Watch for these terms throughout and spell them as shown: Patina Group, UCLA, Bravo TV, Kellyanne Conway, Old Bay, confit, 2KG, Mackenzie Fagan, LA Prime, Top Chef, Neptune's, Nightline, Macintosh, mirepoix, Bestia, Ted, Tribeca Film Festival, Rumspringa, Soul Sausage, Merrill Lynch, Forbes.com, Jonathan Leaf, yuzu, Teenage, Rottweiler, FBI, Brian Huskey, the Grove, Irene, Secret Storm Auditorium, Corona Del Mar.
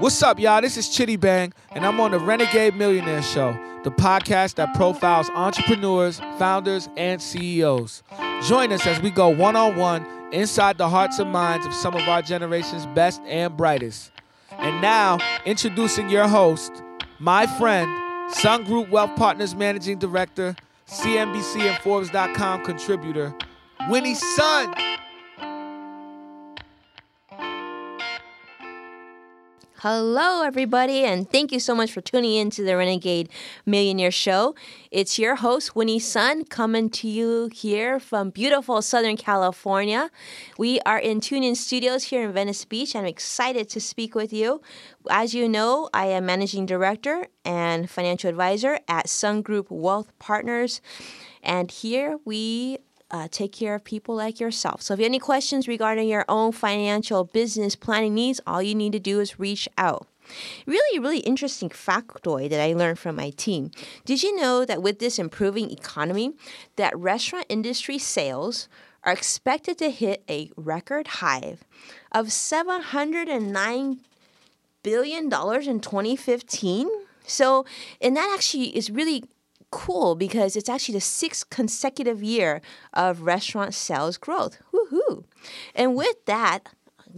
What's up, y'all? This is Chitty Bang, and I'm on the Renegade Millionaire Show, the podcast that profiles entrepreneurs, founders, and CEOs. Join us as we go one-on-one inside the hearts and minds of some of our generation's best and brightest. And now, introducing your host, my friend, Sun Group Wealth Partners Managing Director, CNBC and Forbes.com contributor, Winnie Sun. Hello, everybody, and thank you so much for tuning in to the Renegade Millionaire Show. It's your host, Winnie Sun, coming to you here from beautiful Southern California. We are in TuneIn Studios here in Venice Beach. I'm excited to speak with you. As you know, I am Managing Director and Financial Advisor at Sun Group Wealth Partners, and here we take care of people like yourself. So if you have any questions regarding your own financial business planning needs, all you need to do is reach out. Really, really interesting factoid that I learned from my team. Did you know that with this improving economy, that restaurant industry sales are expected to hit a record high of $709 billion in 2015? So, and that actually is really cool because it's actually the sixth consecutive year of restaurant sales growth. Woohoo! And with that,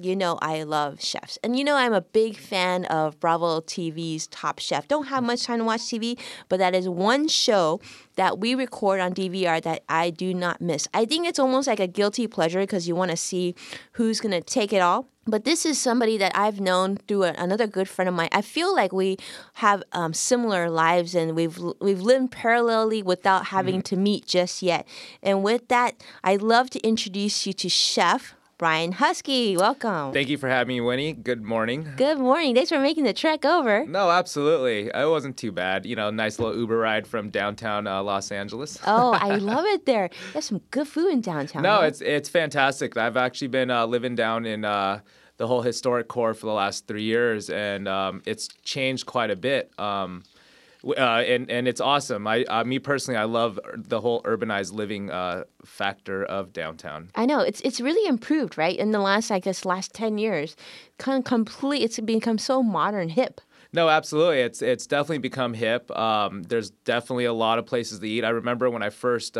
you know I love chefs. And you know I'm a big fan of Bravo TV's Top Chef. Don't have much time to watch TV, but that is one show that we record on DVR that I do not miss. I think it's almost like a guilty pleasure because you want to see who's going to take it all. But this is somebody that I've known through another good friend of mine. I feel like we have similar lives, and we've lived parallelly without having to meet just yet. And with that, I'd love to introduce you to Chef Brian Huskey. Welcome. Thank you for having me, Winnie. Good morning. Good morning. Thanks for making the trek over. No, absolutely. It wasn't too bad. You know, nice little Uber ride from downtown Los Angeles. Oh, I love it there. There's some good food in downtown. No, right? It's fantastic. I've actually been living down in the whole historic core for the last 3 years, and it's changed quite a bit. And it's awesome. Me personally, I love the whole urbanized living factor of downtown. I know it's really improved, right? In the last 10 years, it's become so modern, hip. No, absolutely. It's definitely become hip. There's definitely a lot of places to eat. I remember when I first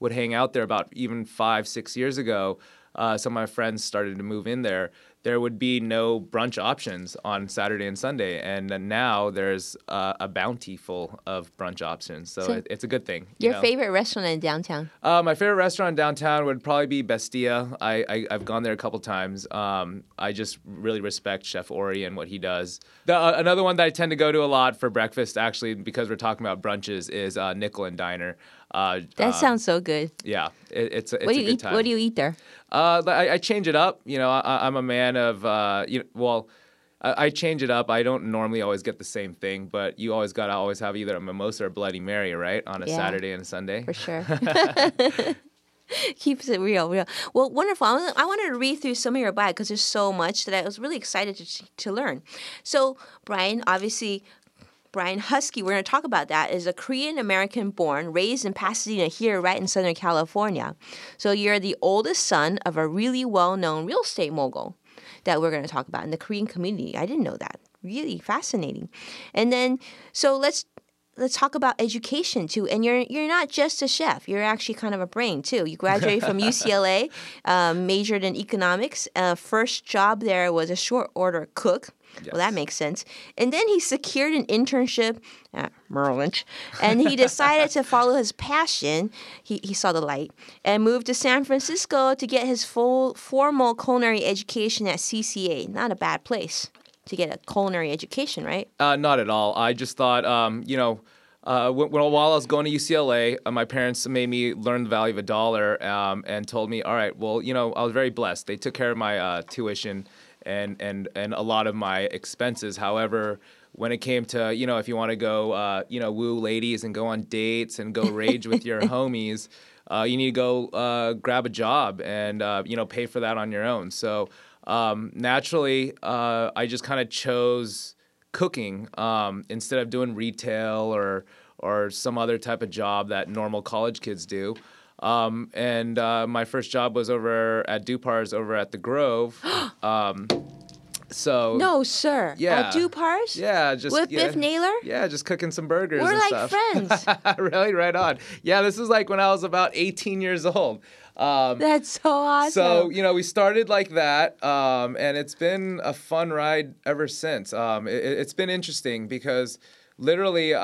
would hang out there about even 5-6 years ago. Some of my friends started to move in there. There would be no brunch options on Saturday and Sunday, and now there's a bountiful of brunch options, so it's a good thing. Your favorite restaurant in downtown? My favorite restaurant in downtown would probably be Bestia. I've gone there a couple times. I just really respect Chef Ori and what he does. Another one that I tend to go to a lot for breakfast, actually, because we're talking about brunches, is Nickel and Diner. That sounds so good. Yeah, it's a good time. What do you eat there? I change it up. You know, I'm a man of, I change it up. I don't normally always get the same thing, but you always got to always have either a mimosa or Bloody Mary, right, on a Saturday and a Sunday? For sure. Keeps it real. Well, wonderful. I wanted to read through some of your bio because there's so much that I was really excited to learn. So, Brian, obviously, Brian Huskey, we're going to talk about that, is a Korean-American born, raised in Pasadena here, right in Southern California. So you're the oldest son of a really well-known real estate mogul that we're going to talk about in the Korean community. I didn't know that. Really fascinating. And then, so let's talk about education too. And you're not just a chef. You're actually kind of a brain too. You graduated from UCLA, majored in economics. First job there was a short order cook. Yes. Well, that makes sense. And then he secured an internship at Merrill Lynch, and he decided to follow his passion. He saw the light and moved to San Francisco to get his full formal culinary education at CCA. Not a bad place to get a culinary education, right? Not at all. I just thought, while I was going to UCLA, my parents made me learn the value of a dollar and told me, all right, well, you know, I was very blessed. They took care of my tuition and a lot of my expenses. However, when it came to, you know, if you want to go, woo ladies and go on dates and go rage with your homies, you need to go grab a job and, pay for that on your own. So naturally, I just kind of chose cooking instead of doing retail or some other type of job that normal college kids do. My first job was over at Dupar's over at the Grove. So no, sir. Yeah, Dupar's. Yeah, just with Biff Naylor. Yeah, just cooking some burgers. We're and like stuff. Friends. Really, right on. Yeah, this was like when I was about 18 years old. That's so awesome. So we started like that, and it's been a fun ride ever since. It's been interesting because. Literally,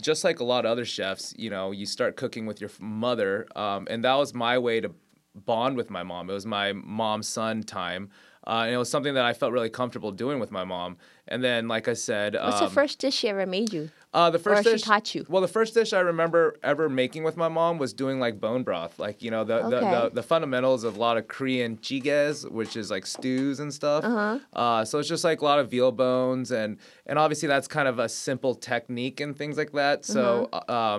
just like a lot of other chefs, you start cooking with your mother, and that was my way to bond with my mom. It was my mom-son time, and it was something that I felt really comfortable doing with my mom. And then, like I said... What's the first dish she ever made you? She taught you? Well, the first dish I remember ever making with my mom was doing, like, bone broth. Like, the fundamentals of a lot of Korean jjigae, which is, like, stews and stuff. So it's just, like, a lot of veal bones. And obviously, that's kind of a simple technique and things like that. So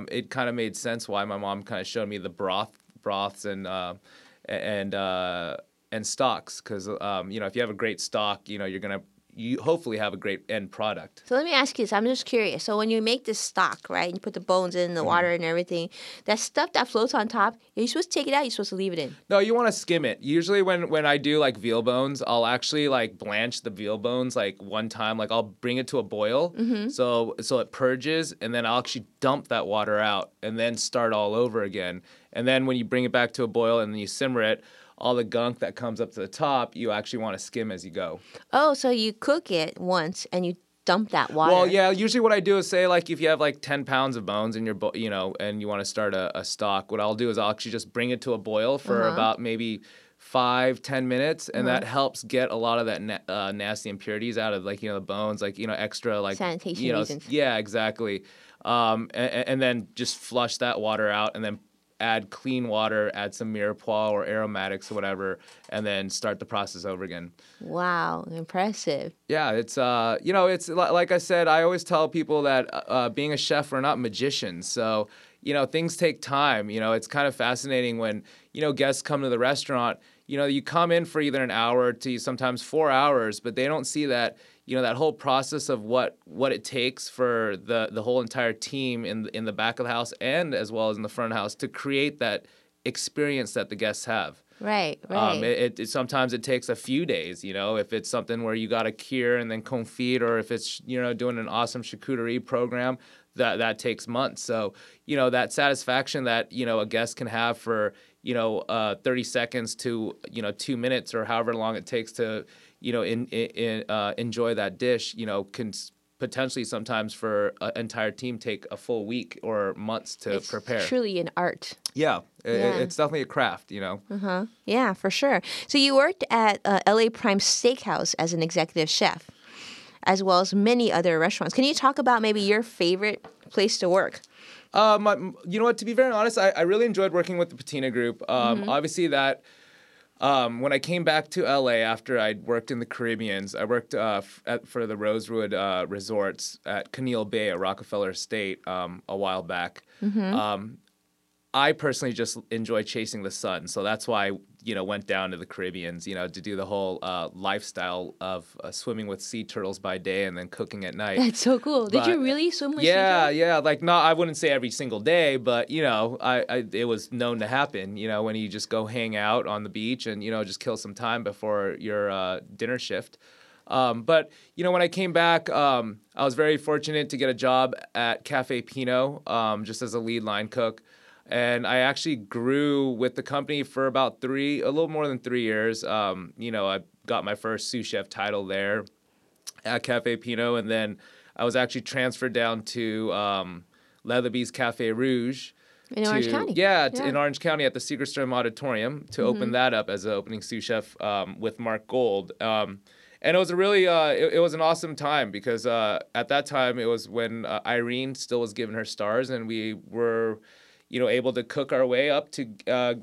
it kind of made sense why my mom kind of showed me the broths and stocks. Because, if you have a great stock, you're going to... you hopefully have a great end product. So let me ask you this. I'm just curious. So when you make this stock, right, and you put the bones in, the water and everything, that stuff that floats on top, are you supposed to take it out or you're supposed to leave it in? No, you want to skim it. Usually when I do, like, veal bones, I'll actually, like, blanch the veal bones, like, one time. Like, I'll bring it to a boil so it purges, and then I'll actually dump that water out and then start all over again. And then when you bring it back to a boil and then you simmer it, all the gunk that comes up to the top, you actually want to skim as you go. Oh, so you cook it once and you dump that water. Well, yeah, usually what I do is say, like, if you have, like, 10 pounds of bones in your, and you want to start a stock, what I'll do is I'll actually just bring it to a boil for about maybe 5-10 minutes, and that helps get a lot of that nasty impurities out of, like, the bones, like, extra, like, sanitation reasons. Yeah, exactly. And then just flush that water out and then add clean water, add some mirepoix or aromatics or whatever, and then start the process over again. Wow, impressive. Yeah, it's, it's like I said, I always tell people that being a chef, we're not magicians. So, things take time. It's kind of fascinating when, guests come to the restaurant, you come in for either an hour to sometimes 4 hours, but they don't see that, that whole process of what it takes for the whole entire team in the back of the house and as well as in the front of the house to create that experience that the guests have. Right. Sometimes it takes a few days, if it's something where you got to cure and then confit, or if it's, doing an awesome charcuterie program, that takes months. So, that satisfaction that, a guest can have for, 30 seconds to, 2 minutes or however long it takes to, enjoy that dish, can potentially sometimes for an entire team take a full week or months to prepare. It's truly an art. Yeah. It's definitely a craft, Yeah, for sure. So you worked at LA Prime Steakhouse as an executive chef, as well as many other restaurants. Can you talk about maybe your favorite place to work? You know what, to be very honest, I really enjoyed working with the Patina Group. Obviously that... when I came back to LA after I'd worked in the Caribbean, I worked for the Rosewood Resorts at Caneel Bay at Rockefeller Estate a while back. I personally just enjoy chasing the sun, so that's why I went down to the Caribbean, to do the whole lifestyle of swimming with sea turtles by day and then cooking at night. That's so cool. But did you really swim with sea turtles? Yeah, like not. I wouldn't say every single day, but it was known to happen. When you just go hang out on the beach and just kill some time before your dinner shift. But when I came back, I was very fortunate to get a job at Cafe Pinot, just as a lead line cook. And I actually grew with the company for about a little more than 3 years. I got my first sous chef title there at Cafe Pinot. And then I was actually transferred down to Leatherby's Cafe Rouge. In Orange County. Yeah, in Orange County at the Secret Storm Auditorium to open that up as an opening sous chef with Mark Gold. And it was a really, it was an awesome time because at that time it was when Irene still was giving her stars and we were... able to cook our way up to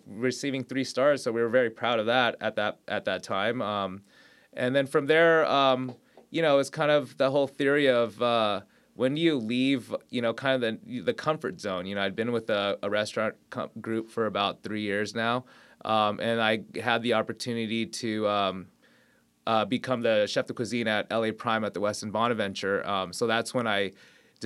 receiving 3 stars. So we were very proud of that at that time. And then from there, it's kind of the whole theory of when do you leave, kind of the comfort zone. I'd been with a restaurant group for about 3 years now. And I had the opportunity to become the chef de cuisine at LA Prime at the Westin Bonaventure. So that's when I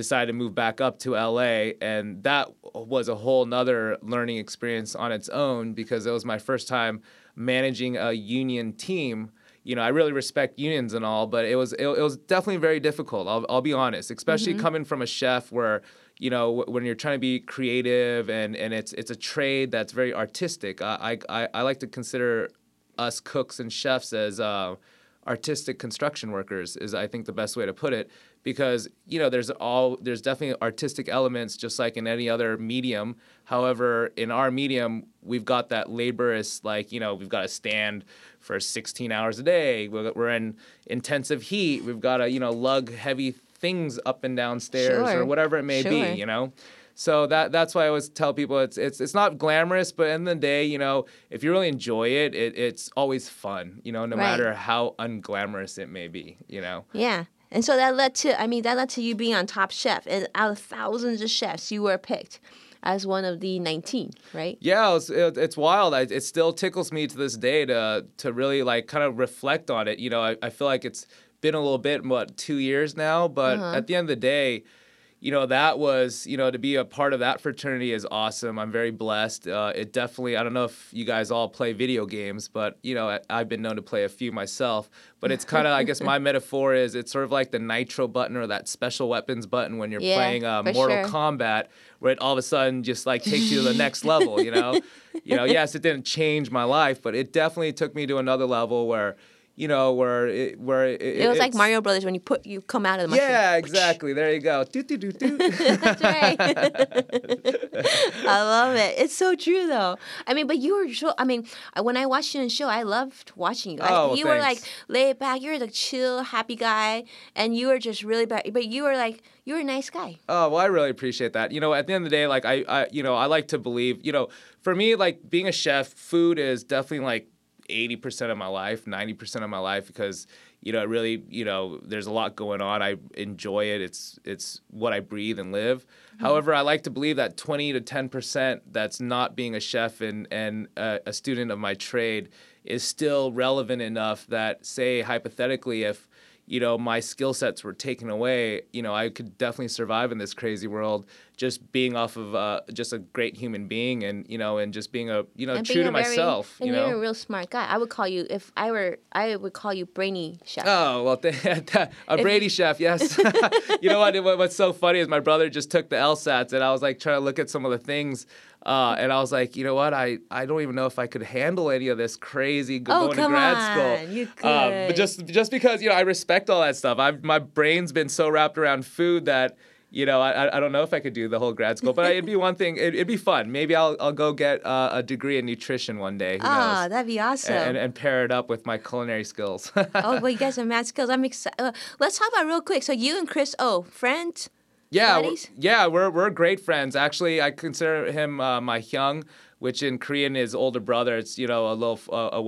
decided to move back up to LA, and that was a whole nother learning experience on its own because it was my first time managing a union team, you know, I really respect unions and all, but it was definitely very difficult. I'll be honest, especially coming from a chef where, you know, when you're trying to be creative and it's a trade that's very artistic. I like to consider us cooks and chefs as artistic construction workers is, I think, the best way to put it, because, you know, there's definitely artistic elements just like in any other medium. However, in our medium, we've got that laborious, like, you know, we've got to stand for 16 hours a day. We're in intensive heat. We've got to, you know, lug heavy things up and down stairs or whatever it may be, you know? So that's why I always tell people it's not glamorous, but in the day, you know, if you really enjoy it, it's always fun, you know, no matter how unglamorous it may be, you know. Yeah, and so that led to you being on Top Chef, and out of thousands of chefs, you were picked as one of the 19, right? Yeah, it's wild. It still tickles me to this day to really like kind of reflect on it. You know, I feel like it's been a little bit 2 years now, but at the end of the day, you know, that was, you know, to be a part of that fraternity is awesome. I'm very blessed. It definitely, I don't know if you guys all play video games, but, you know, I've been known to play a few myself. But it's kind of, I guess my metaphor is it's sort of like the nitro button or that special weapons button when you're playing Mortal Kombat, where it all of a sudden just like takes you to the next level, you know? You know, yes, it didn't change my life, but it definitely took me to another level where, you know, it was like Mario Brothers when you come out of the mushroom. Yeah, exactly. There you go. Do, do, do, do. That's right. I love it. It's so true, though. I mean, but you were so, I mean, when I watched you on the show, I loved watching you. You were like laid back. You were the chill, happy guy, and you were just really bad. But you were like, you were a nice guy. Oh, well, I really appreciate that. You know, at the end of the day, like I you know, I like to believe, you know, for me, like being a chef, food is definitely like 80% of my life, 90% of my life, because, you know, it really, you know, there's a lot going on. I enjoy it. It's what I breathe and live. However, I like to believe that 20 to 10% that's not being a chef and a student of my trade is still relevant enough that, say, hypothetically, if, you know, my skill sets were taken away, you know, I could definitely survive in this crazy world just being off of just a great human being and, you know, and just being a, you know, true to myself. And you're a real smart guy. I would call you, if I were, I would call you Brainy Chef. Oh, well, a Brady Chef, yes. You know what? What's so funny is my brother just took the LSATs and I was like trying to look at some of the things. And I was like, you know what? I don't even know if I could handle any of this crazy going to grad school. You could. But just because, you know, I respect all that stuff. My brain's been so wrapped around food that, you know, I don't know if I could do the whole grad school, but it'd be one thing. It'd be fun. Maybe I'll go get a degree in nutrition one day. Who knows? That'd be awesome. And pair it up with my culinary skills. Well, you guys have mad skills. I'm excited. Let's talk about real quick. So you and Chris, friends. Yeah, we're great friends. Actually, I consider him my Young, which in Korean is older brother. It's, you know, a little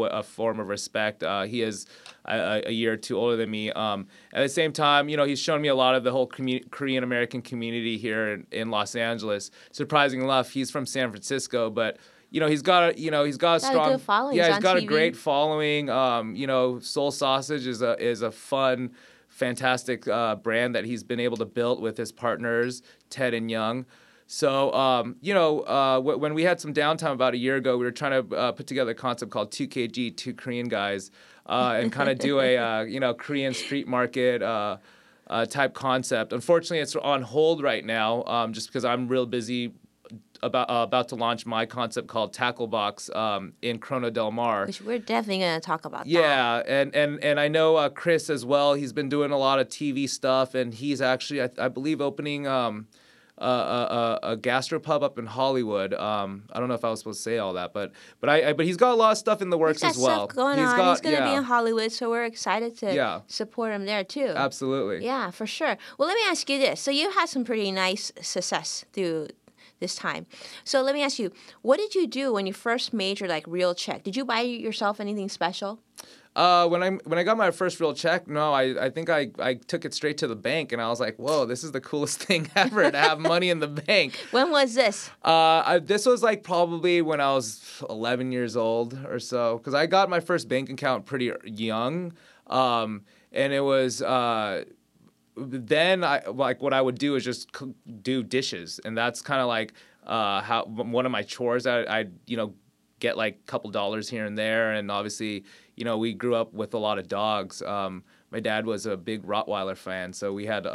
a form of respect. He is a year or two older than me. At the same time, you know, he's shown me a lot of the whole Korean American community here in Los Angeles. Surprisingly enough, he's from San Francisco, but you know, he's got a strong following. Yeah, he's got a great following. You know, Soul Sausage is a fun, fantastic brand that he's been able to build with his partners, Ted and Young. So, you know, when we had some downtime about a year ago, we were trying to put together a concept called 2KG, Two Korean Guys, and kind of do a, you know, Korean street market type concept. Unfortunately, it's on hold right now just because I'm real busy about to launch my concept called Tackle Box in Corona Del Mar. Which we're definitely going to talk about that. Yeah, and I know Chris as well. He's been doing a lot of TV stuff, and he's actually, I believe, opening a gastropub up in Hollywood. I don't know if I was supposed to say all that, but he's got a lot of stuff in the works as well. He's got stuff going on. He's going to be in Hollywood, so we're excited to support him there too. Absolutely. Yeah, for sure. Well, let me ask you this. So you had some pretty nice success through this time. So let me ask you, what did you do when you first made your like real check? Did you buy yourself anything special? When I got my first real check, no, I think I took it straight to the bank and I was like, whoa, this is the coolest thing ever to have money in the bank. When was this? This was like probably when I was 11 years old or so, because I got my first bank account pretty young. And it was, then what I would do is just do dishes, and that's kind of like how one of my chores. I'd, you know, get like a couple dollars here and there, and obviously, you know, we grew up with a lot of dogs. My dad was a big Rottweiler fan, so we had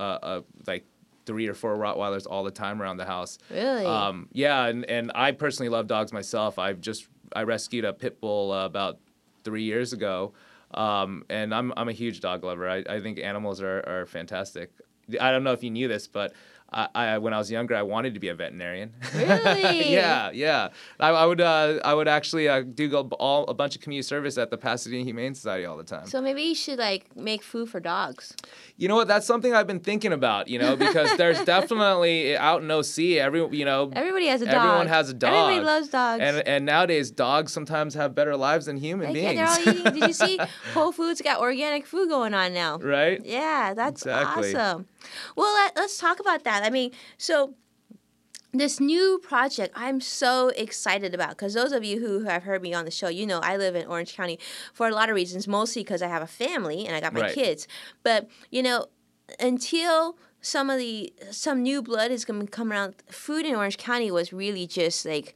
like 3 or 4 Rottweilers all the time around the house. Really? Yeah, and I personally love dogs myself. I rescued a pit bull about 3 years ago, and I'm a huge dog lover. I think animals are fantastic. I don't know if you knew this, but when I was younger, I wanted to be a veterinarian. Really? Yeah. I would actually do a bunch of community service at the Pasadena Humane Society all the time. So maybe you should like make food for dogs. You know what? That's something I've been thinking about. You know, because there's definitely out in OC, everybody has a dog. Everyone has a dog. Everybody loves dogs. And nowadays, dogs sometimes have better lives than human beings. Yeah, they're all eating. Did you see Whole Foods got organic food going on now? Right. Yeah, that's awesome. Well, let's talk about that. I mean, so this new project I'm so excited about, because those of you who have heard me on the show, you know I live in Orange County for a lot of reasons, mostly because I have a family and I got my kids. But, you know, until some new blood is going to come around, food in Orange County was really just like...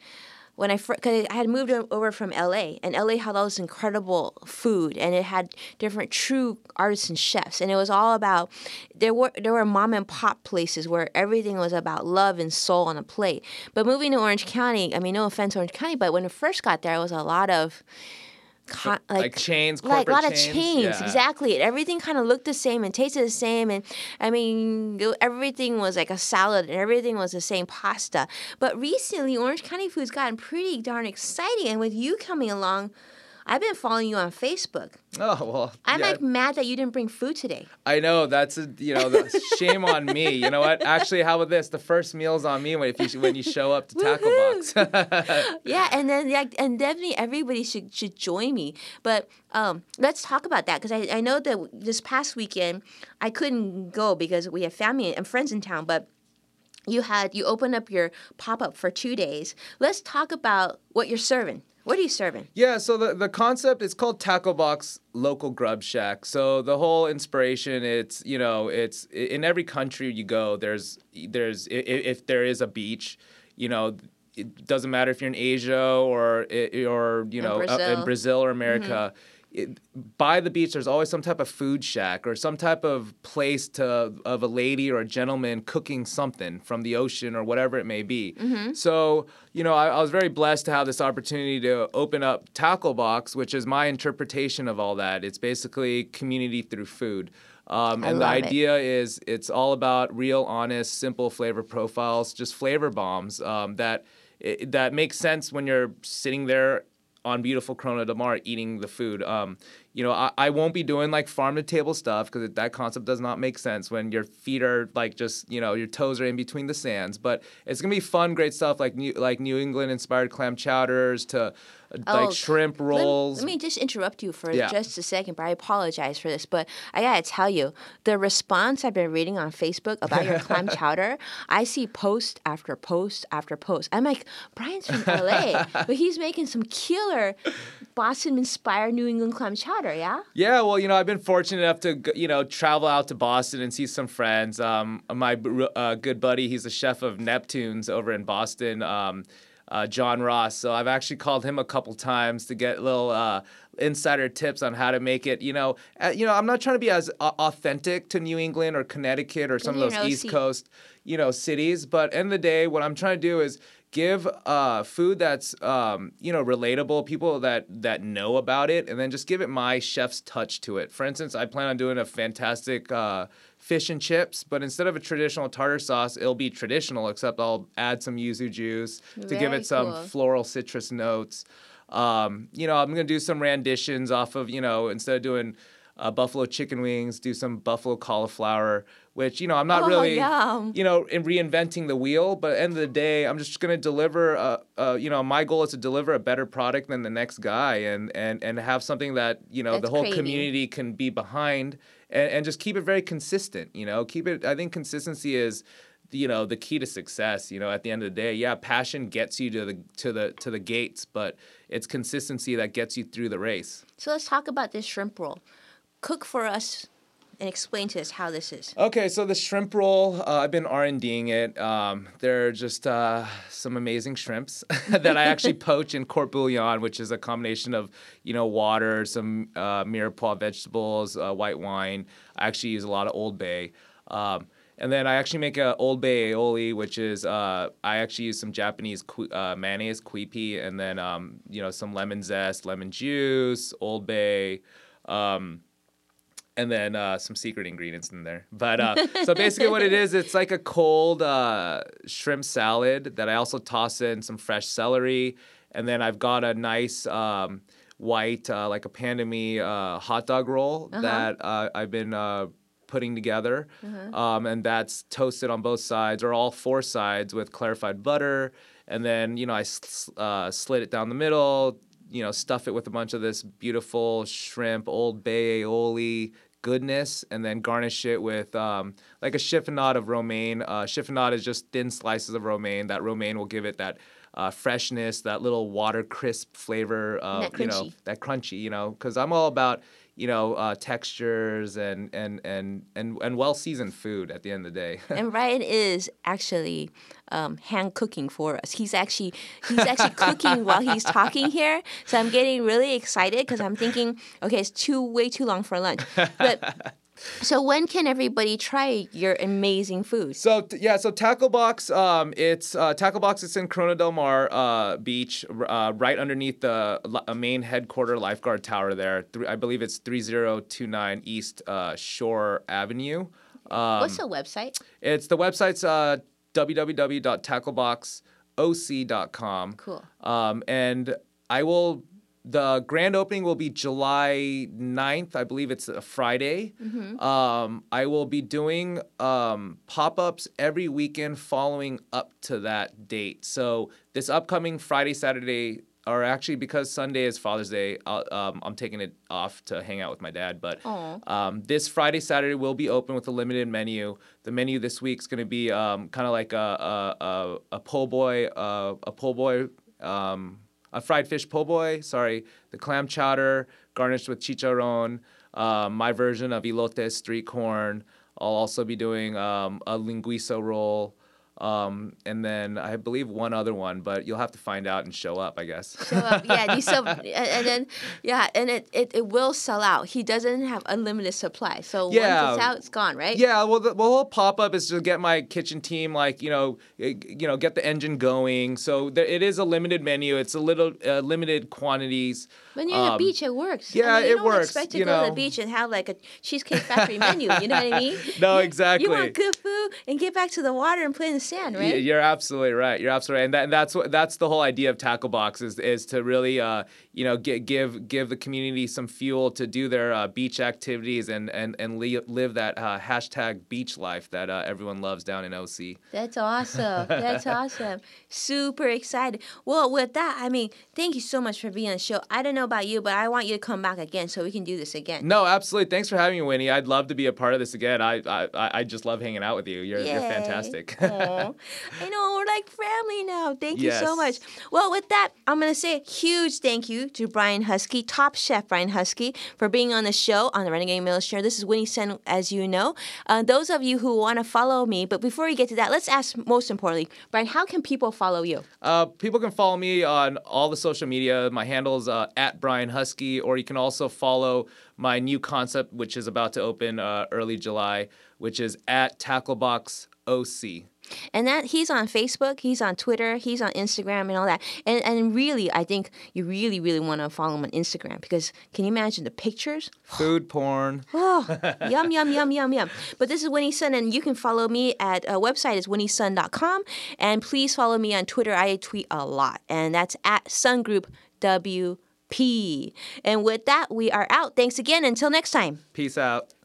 Because I had moved over from L.A., and L.A. had all this incredible food, and it had different true artists and chefs, and it was all about – there were mom-and-pop places where everything was about love and soul on a plate. But moving to Orange County – I mean, no offense to Orange County, but when I first got there, it was a lot of – like chains, corporate chains. Like a lot of chains, exactly. Everything kind of looked the same and tasted the same. And, I mean, everything was like a salad and everything was the same pasta. But recently, Orange County food's gotten pretty darn exciting. And with you coming along, I've been following you on Facebook. Oh, well. I'm like mad that you didn't bring food today. I know. That's, shame on me. You know what? Actually, how about this? The first meal's on me when you show up to Tackle Box. Yeah, and definitely everybody should join me. But let's talk about that, because I know that this past weekend I couldn't go because we have family and friends in town, but you opened up your pop-up for 2 days. Let's talk about what you're serving. What are you serving? Yeah, so the concept is called Tackle Box Local Grub Shack. So the whole inspiration, it's in every country you go, there's if there is a beach, it doesn't matter if you're in Asia or in Brazil or America. Mm-hmm. By the beach, there's always some type of food shack or some type of place of a lady or a gentleman cooking something from the ocean or whatever it may be. Mm-hmm. So, I was very blessed to have this opportunity to open up Tackle Box, which is my interpretation of all that. It's basically community through food. And the idea is it's all about real, honest, simple flavor profiles, just flavor bombs that make sense when you're sitting there on beautiful Corona Del Mar eating the food. I won't be doing like farm-to-table stuff because that concept does not make sense when your feet are like just, your toes are in between the sands. But it's going to be fun, great stuff like New England-inspired clam chowders to like shrimp rolls. Let me just interrupt you for just a second, but I apologize for this. But I got to tell you, the response I've been reading on Facebook about your clam chowder, I see post after post after post. I'm like, Brian's from LA, but he's making some killer Boston-inspired New England clam chowder, yeah? Yeah, well, I've been fortunate enough to, travel out to Boston and see some friends. My good buddy, he's a chef of Neptune's over in Boston, John Ross. So I've actually called him a couple times to get little insider tips on how to make it. I'm not trying to be as authentic to New England or Connecticut or some of those East Coast, cities. But end of the day, what I'm trying to do is give food that's relatable, people that know about it, and then just give it my chef's touch to it. For instance, I plan on doing a fantastic fish and chips, but instead of a traditional tartar sauce, it'll be traditional, except I'll add some yuzu juice to give it some floral citrus notes. I'm going to do some renditions off of, instead of doing buffalo chicken wings, do some buffalo cauliflower, which, I'm not in reinventing the wheel, but at the end of the day, I'm just going to deliver, my goal is to deliver a better product than the next guy and have something that, the whole community can be behind. And just keep it very consistent, I think consistency is, the key to success, at the end of the day. Yeah, passion gets you to the gates, but it's consistency that gets you through the race. So let's talk about this shrimp roll. Cook for us and explain to us how this is. Okay, so the shrimp roll, I've been R&Ding it. They're just some amazing shrimps that I actually poach in court bouillon, which is a combination of, you know, water, some mirepoix vegetables, white wine. I actually use a lot of Old Bay. And then I actually make an Old Bay aioli, which is I actually use some Japanese mayonnaise, kuipi, and then, you know, some lemon zest, lemon juice, Old Bay, and then some secret ingredients in there. But so basically what it is, it's like a cold shrimp salad that I also toss in some fresh celery. And then I've got a nice white, like a pandemi hot dog roll that I've been putting together. And that's toasted on both sides or all four sides with clarified butter. And then, you know, I slit it down the middle, you know, stuff it with a bunch of this beautiful shrimp, Old Bay aioli goodness, and then garnish it with like a chiffonade of romaine. Chiffonade is just thin slices of romaine. That romaine will give it that freshness, that little water crisp flavor, you know, that crunchy, you know, because I'm all about, you know, textures and well-seasoned food at the end of the day. And Brian is actually hand cooking for us. He's actually cooking while he's talking here. So I'm getting really excited because I'm thinking, okay, it's way too long for lunch. But so when can everybody try your amazing food? So, yeah, so Tackle Box, it's in Corona Del Mar Beach, right underneath the main headquarter lifeguard tower there. I believe it's 3029 East Shore Avenue. What's the website? The website's www.tackleboxoc.com. Cool. And the grand opening will be July 9th. I believe it's a Friday. I will be doing pop-ups every weekend following up to that date. So this upcoming Friday, Saturday, or actually because Sunday is Father's Day, I'm taking it off to hang out with my dad. But this Friday, Saturday will be open with a limited menu. The menu this week is going to be kind of like a po' boy. A fried fish po' boy, the clam chowder garnished with chicharron, my version of elote street corn. I'll also be doing a linguiça roll, and then I believe one other one, but you'll have to find out and show up, I guess. Show up, yeah. And it will sell out. He doesn't have unlimited supply, so once it's out, it's gone, right? Yeah. Well, the whole pop up is to get my kitchen team, like get the engine going. So it is a limited menu. It's a little limited quantities. When you're at the beach, it works. Yeah, I mean, you don't expect to go to the beach and have like a Cheesecake Factory menu. You know what I mean? No, exactly. You want good food and get back to the water and play in the sand, right? You're absolutely right. You're absolutely right. And that's the whole idea of Tackle Box is to really give the community some fuel to do their beach activities and live that hashtag beach life that everyone loves down in OC. That's awesome. That's awesome. Super excited. Well, with that, I mean, thank you so much for being on the show. I don't know about you, but I want you to come back again so we can do this again. No, absolutely. Thanks for having me, Winnie. I'd love to be a part of this again. I just love hanging out with you. You're fantastic. I know, we're like family now. Thank you so much. Well, with that, I'm going to say a huge thank you to Brian Huskey, Top Chef Brian Huskey, for being on the show on the Renegade Millionaire Show. This is Winnie Sun, as you know. Those of you who want to follow me, but before we get to that, let's ask most importantly, Brian, how can people follow you? People can follow me on all the social media. My handle's at Brian Huskey, or you can also follow my new concept, which is about to open early July, which is at TackleboxOC. And that he's on Facebook, he's on Twitter, he's on Instagram and all that. And really, I think you really want to follow him on Instagram because can you imagine the pictures? Food porn. Yum. But this is Winnie Sun, and you can follow me at a website is winniesun.com. And please follow me on Twitter. I tweet a lot, and that's at Sun Group WP. And with that, we are out. Thanks again. Until next time. Peace out.